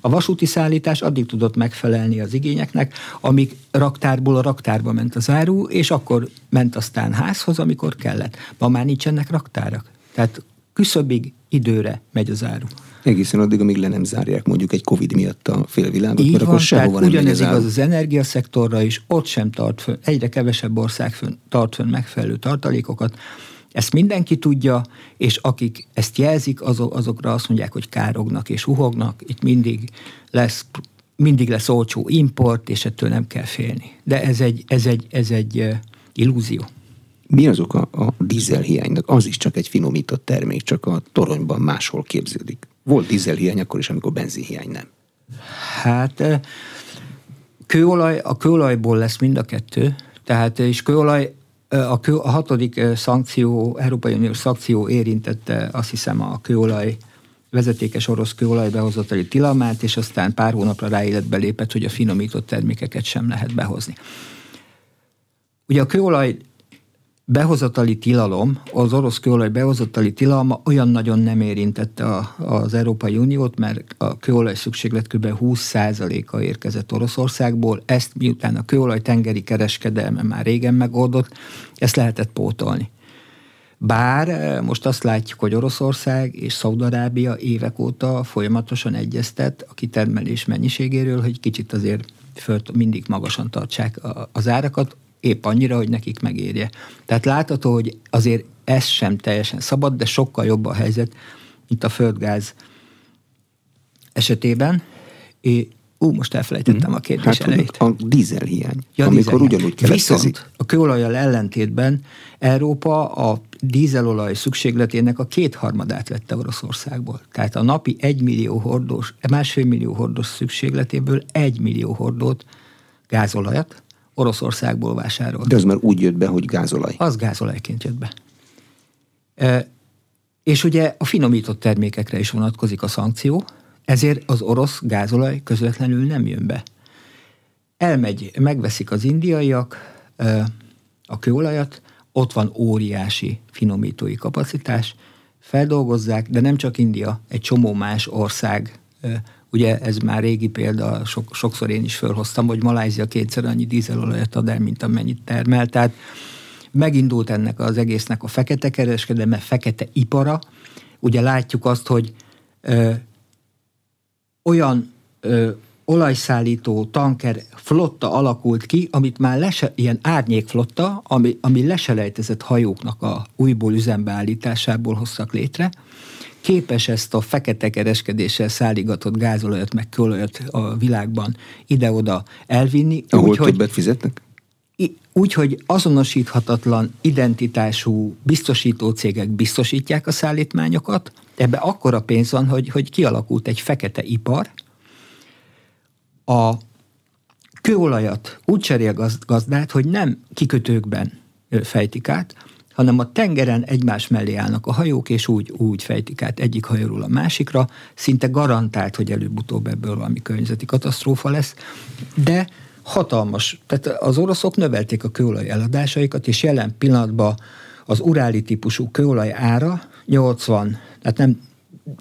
A vasúti szállítás addig tudott megfelelni az igényeknek, amíg raktárból a raktárba ment az áru, és akkor ment aztán házhoz, amikor kellett. Ma már nincsenek raktárak. Tehát küszöbig időre megy az áru. Egészen addig, amíg le nem zárják mondjuk egy Covid miatt a félvilágot, így mert van, akkor sehova nem megy az áru. Ugyanez igaz az energiaszektorra is, ott sem tart fönn, egyre kevesebb ország fönn, tart fönn megfelelő tartalékokat. Ezt mindenki tudja, és akik ezt jelzik, azok, azokra azt mondják, hogy kárognak és uhognak, itt mindig lesz, mindig lesz olcsó import, és ettől nem kell félni. De ez egy, ez egy, ez egy illúzió. Mi az oka a dízelhiánynak? Az is csak egy finomított termék, csak a toronyban máshol képződik. Volt dízelhiány akkor is, amikor benzinhiány nem. Hát kőolaj, a kőolajból lesz mind a kettő, tehát és kőolaj, a, kő, a hatodik szankció, Európai Unió szankció érintette azt hiszem a kőolaj, vezetékes orosz kőolaj behozatali tilalmát, és aztán pár hónapra rá életbe lépett, hogy a finomított termékeket sem lehet behozni. Ugye a kőolaj behozatali tilalom, az orosz kőolaj behozatali tilalma olyan nagyon nem érintette a, az Európai Uniót, mert a kőolaj szükséglet kb. húsz százaléka érkezett Oroszországból, ezt miután a kőolaj tengeri kereskedelme már régen megoldott, ezt lehetett pótolni. Bár most azt látjuk, hogy Oroszország és Szaúd-Arábia évek óta folyamatosan egyeztet a kitermelés mennyiségéről, hogy kicsit azért fölt, mindig magasan tartsák az árakat, épp annyira, hogy nekik megérje. Tehát látható, hogy azért ez sem teljesen szabad, de sokkal jobb a helyzet, mint a földgáz esetében. É, ú, most elfelejtettem mm. a kérdés hát, elejét. A dízelhiány, ja, amikor dízelhiány. Ugyanúgy keletkezik. Viszont a kőolajjal ellentétben Európa a dízelolaj szükségletének a kétharmadát vette Oroszországból. Tehát a napi egymillió hordós, másfél millió hordós szükségletéből egymillió hordót gázolajat Oroszországból vásárolt. De az már úgy jött be, hogy gázolaj. Az gázolajként jött be. E, és ugye a finomított termékekre is vonatkozik a szankció, ezért az orosz gázolaj közvetlenül nem jön be. Elmegy, megveszik az indiaiak e, a kőolajat, ott van óriási finomítói kapacitás, feldolgozzák, de nem csak India, egy csomó más ország. E, Ugye ez már régi példa, sok, sokszor én is fölhoztam, hogy Malajzia kétszer annyi dízelolajat ad el, mint amennyit termel. Tehát megindult ennek az egésznek a fekete kereskedelme, fekete ipara. Ugye látjuk azt, hogy ö, olyan ö, olajszállító tanker flotta alakult ki, amit már lese, ilyen árnyékflotta, ami, ami leselejtezett hajóknak a újból üzembe állításából hoztak létre, képes ezt a fekete kereskedéssel szállígatott gázolajat, meg kőolajat a világban ide-oda elvinni. Ahol úgy, többet hogy, fizetnek? Úgyhogy azonosíthatatlan identitású biztosító cégek biztosítják a szállítmányokat. Ebbe akkora pénz van, hogy, hogy kialakult egy fekete ipar. A kőolajat úgy cserél gazdát, hogy nem kikötőkben fejtik át, hanem a tengeren egymás mellé állnak a hajók, és úgy, úgy fejtik át egyik hajóról a másikra, szinte garantált, hogy előbb-utóbb ebből valami környezeti katasztrófa lesz, de hatalmas. Tehát az oroszok növelték a kőolaj eladásaikat, és jelen pillanatban az uráli típusú kőolaj ára nyolcvan, tehát nem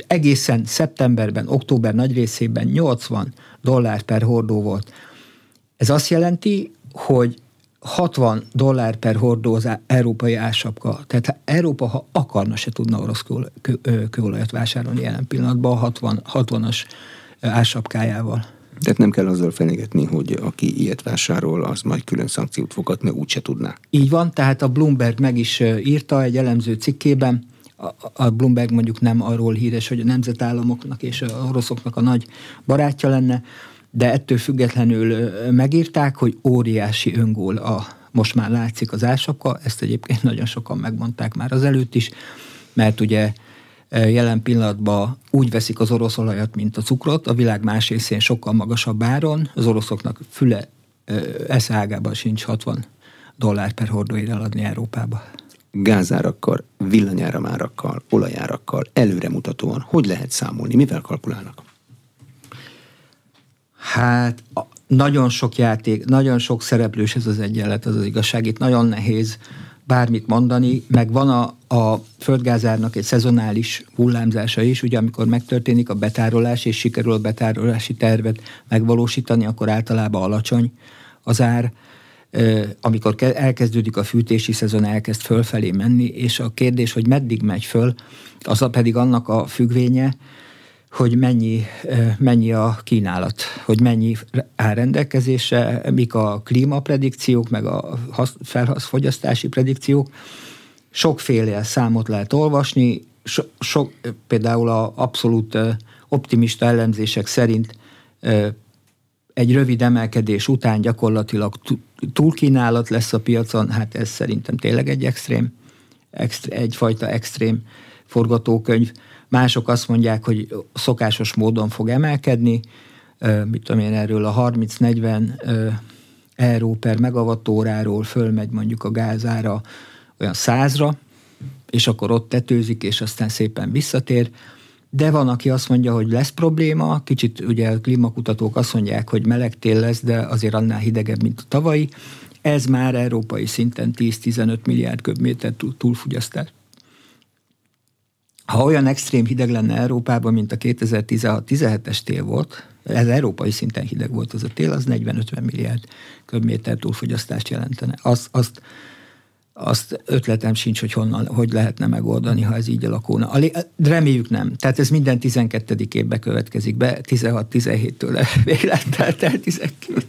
egészen szeptemberben, október nagy részében nyolcvan dollár per hordó volt. Ez azt jelenti, hogy hatvan dollár per hordó az európai ársapka. Tehát Európa, ha akarna, se tudna orosz kőolajat vásárolni jelen pillanatban a hatvanas ársapkájával. Tehát nem kell azzal fenyegetni, hogy aki ilyet vásárol, az majd külön szankciót fog adni, úgyse tudná. Így van, tehát a Bloomberg meg is írta egy elemző cikkében, a Bloomberg mondjuk nem arról híres, hogy a nemzetállamoknak és a oroszoknak a nagy barátja lenne, de ettől függetlenül megírták, hogy óriási öngól a, most már látszik az ársapka, ezt egyébként nagyon sokan megmondták már azelőtt is, mert ugye jelen pillanatban úgy veszik az orosz olajat, mint a cukrot, a világ más részén sokkal magasabb áron, az oroszoknak füle eszágában sincs hatvan dollár per hordóért eladni Európába. Gázárakkal, villanyáramárakkal, olajárakkal előremutatóan hogy lehet számolni, mivel kalkulálnak? Hát a, nagyon sok játék, nagyon sok szereplős ez az egyenlet, az az igazság. Itt nagyon nehéz bármit mondani, meg van a, a földgázárnak egy szezonális hullámzása is, ugye amikor megtörténik a betárolás, és sikerül a betárolási tervet megvalósítani, akkor általában alacsony az ár. Amikor elkezdődik a fűtési szezon, elkezd fölfelé menni, és a kérdés, hogy meddig megy föl, az pedig annak a függvénye, hogy mennyi, mennyi a kínálat, hogy mennyi áll rendelkezésre, mik a klímapredikciók, meg a fogyasztási predikciók. Sokféle számot lehet olvasni, so, so, például a abszolút optimista elemzések szerint egy rövid emelkedés után gyakorlatilag túlkínálat lesz a piacon, hát ez szerintem tényleg egy extrém, extré, egyfajta extrém forgatókönyv. Mások azt mondják, hogy szokásos módon fog emelkedni, e, mit tudom én, erről a harminc-negyven e, euró per megawattóráról fölmegy mondjuk a gázára olyan százra, és akkor ott tetőzik, és aztán szépen visszatér. de van, aki azt mondja, hogy lesz probléma, kicsit ugye a klímakutatók azt mondják, hogy meleg tél lesz, de azért annál hidegebb, mint a tavalyi. Ez már európai szinten tíz-tizenöt milliárd köbméter túlfogyasztás. Ha olyan extrém hideg lenne Európában, mint a kétezer-tizenhat-tizenhetes tél volt, ez európai szinten hideg volt az a tél, az negyven-ötven milliárd köbméter túlfogyasztást jelentene. Azt, azt, azt ötletem sincs, hogy honnan, hogy lehetne megoldani, ha ez így alakulna. Reméljük nem. Tehát ez minden tizenkettedik évbe következik be, tizenhat-tizenhéttől véglettel tizenkilenc.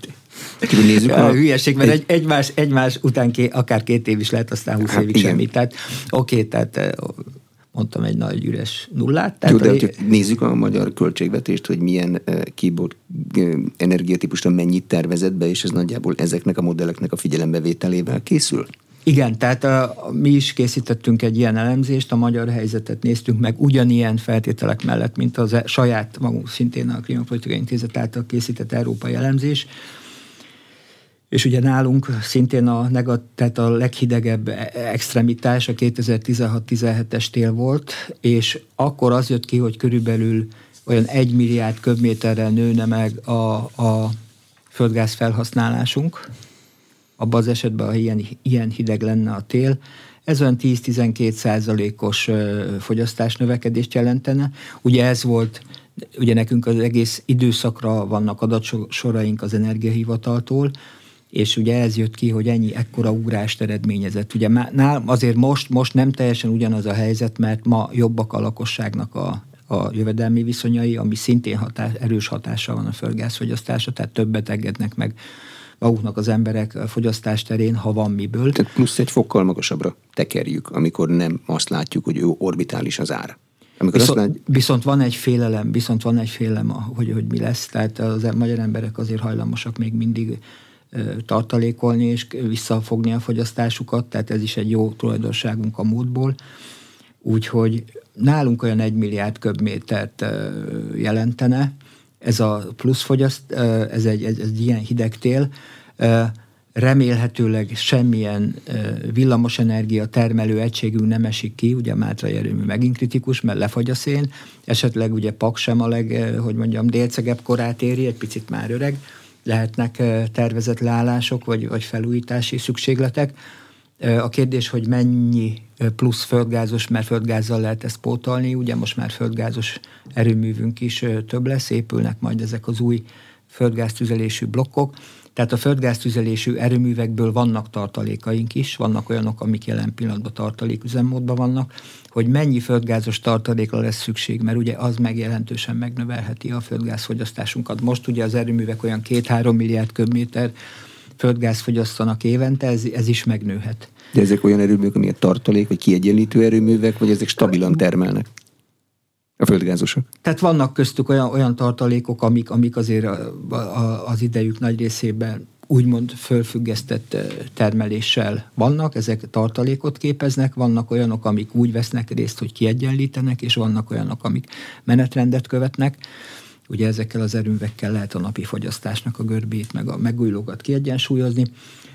Nézzük a hülyeség, mert egy... egymás, egymás után ké, akár két év is lehet, aztán húsz hát évig igen. Semmi. Tehát oké, okay, tehát... mondtam egy nagy üres nullát. Tehát jó, de a... nézzük a magyar költségvetést, hogy milyen uh, kibot uh, energiatípusra mennyit tervezett be, és ez nagyjából ezeknek a modelleknek a figyelembevételével készül? Igen, tehát uh, mi is készítettünk egy ilyen elemzést, a magyar helyzetet néztünk meg ugyanilyen feltételek mellett, mint az e- saját magunk szintén a Klimapolitikai Intézet által készített európai elemzés. És ugye nálunk szintén a, negat, tehát a leghidegebb extremitás a kétezer-tizenhat-tizenhetes tél volt, és akkor az jött ki, hogy körülbelül olyan egy milliárd köbméterrel nőne meg a, a földgáz felhasználásunk. Abban az esetben, ha ilyen, ilyen hideg lenne a tél, ez olyan tíz-tizenkét százalékos fogyasztás növekedést jelentene. Ugye ez volt... Ugye nekünk az egész időszakra vannak adatsoraink az Energiahivataltól, és ugye ez jött ki, hogy ennyi ekkora ugrást eredményezett. Ugye már azért most, most nem teljesen ugyanaz a helyzet, mert ma jobbak a lakosságnak a, a jövedelmi viszonyai, ami szintén hatás, erős hatással van a földgázfogyasztásra, tehát többet engednek meg maguknak az emberek fogyasztás terén, ha van miből. Tehát plusz egy fokkal magasabbra tekerjük, amikor nem azt látjuk, hogy ő orbitális az ár. Viszont, lát... viszont van egy félelem, viszont van egy félelem, hogy, hogy mi lesz. Tehát az magyar emberek azért hajlamosak még mindig tartalékolni és visszafogni a fogyasztásukat, tehát ez is egy jó tulajdonságunk a módból. Úgyhogy nálunk olyan egy milliárd köbmétert jelentene. Ez a plusz fogyaszt, ez egy, ez egy ilyen hideg tél. Remélhetőleg semmilyen villamosenergia termelő egységünk nem esik ki, ugye a Mátrai erőmű megint kritikus, mert lefagy a szén, esetleg ugye P A K sem a leg, hogy mondjam, délcegebb korát éri, egy picit már öreg, lehetnek tervezett leállások, vagy, vagy felújítási szükségletek. A kérdés, hogy mennyi plusz földgázos, mert földgázzal lehet ezt pótolni, ugye most már földgázos erőművünk is több lesz, épülnek majd ezek az új földgáztüzelésű blokkok. Tehát a földgáztüzelésű erőművekből vannak tartalékaink is, vannak olyanok, amik jelen pillanatban tartaléküzemmódban vannak, hogy mennyi földgázos tartalékra lesz szükség, mert ugye az meg jelentősen megnövelheti a földgázfogyasztásunkat. Most ugye az erőművek olyan két-három milliárd köbméter földgáz fogyasztanak évente, ez, ez is megnőhet. De ezek olyan erőművek, amilyen tartalék, vagy kiegyenlítő erőművek, vagy ezek stabilan termelnek? A földgázosok. Tehát vannak köztük olyan, olyan tartalékok, amik, amik azért a, a, az idejük nagy részében úgymond fölfüggesztett termeléssel vannak, ezek tartalékot képeznek, vannak olyanok, amik úgy vesznek részt, hogy kiegyenlítenek, és vannak olyanok, amik menetrendet követnek. Ugye ezekkel az erőművekkel lehet a napi fogyasztásnak a görbét, meg a megújulókat kiegyensúlyozni.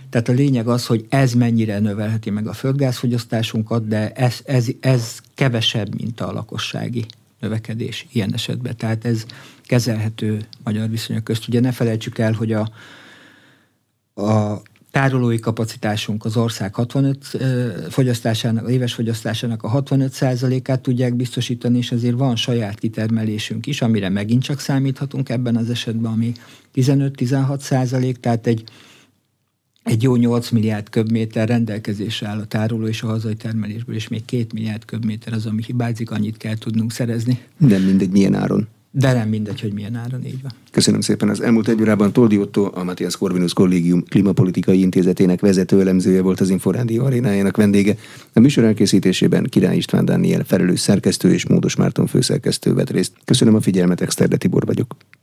Tehát a lényeg az, hogy ez mennyire növelheti meg a földgázfogyasztásunkat, de ez, ez, ez kevesebb, mint a lakossági növekedés ilyen esetben. Tehát ez kezelhető magyar viszonyok közt. Ugye ne felejtsük el, hogy a, a tárolói kapacitásunk az ország hatvanöt fogyasztásának, az éves fogyasztásának a hatvanöt százalékát tudják biztosítani, és azért van saját kitermelésünk is, amire megint csak számíthatunk ebben az esetben, ami tizenöt-tizenhat százalék, tehát egy Egy jó nyolc milliárd köbméter rendelkezésre áll a tároló és a hazai termelésből, és még két milliárd köbméter az, ami hibázik, annyit kell tudnunk szerezni. Nem mindegy, milyen áron. De nem mindegy, hogy milyen áron, így van. Köszönöm szépen. Az elmúlt egy órában Toldi Ottó, a Mathias Corvinus Collegium Klimapolitikai Intézetének vezető elemzője volt, az Inforádió arénájának vendége. A műsor elkészítésében Király István Dániel felelős szerkesztő és Módos Márton főszerkesztő vett részt. Köszönöm a figyelmet, Exterde Tibor vagyok.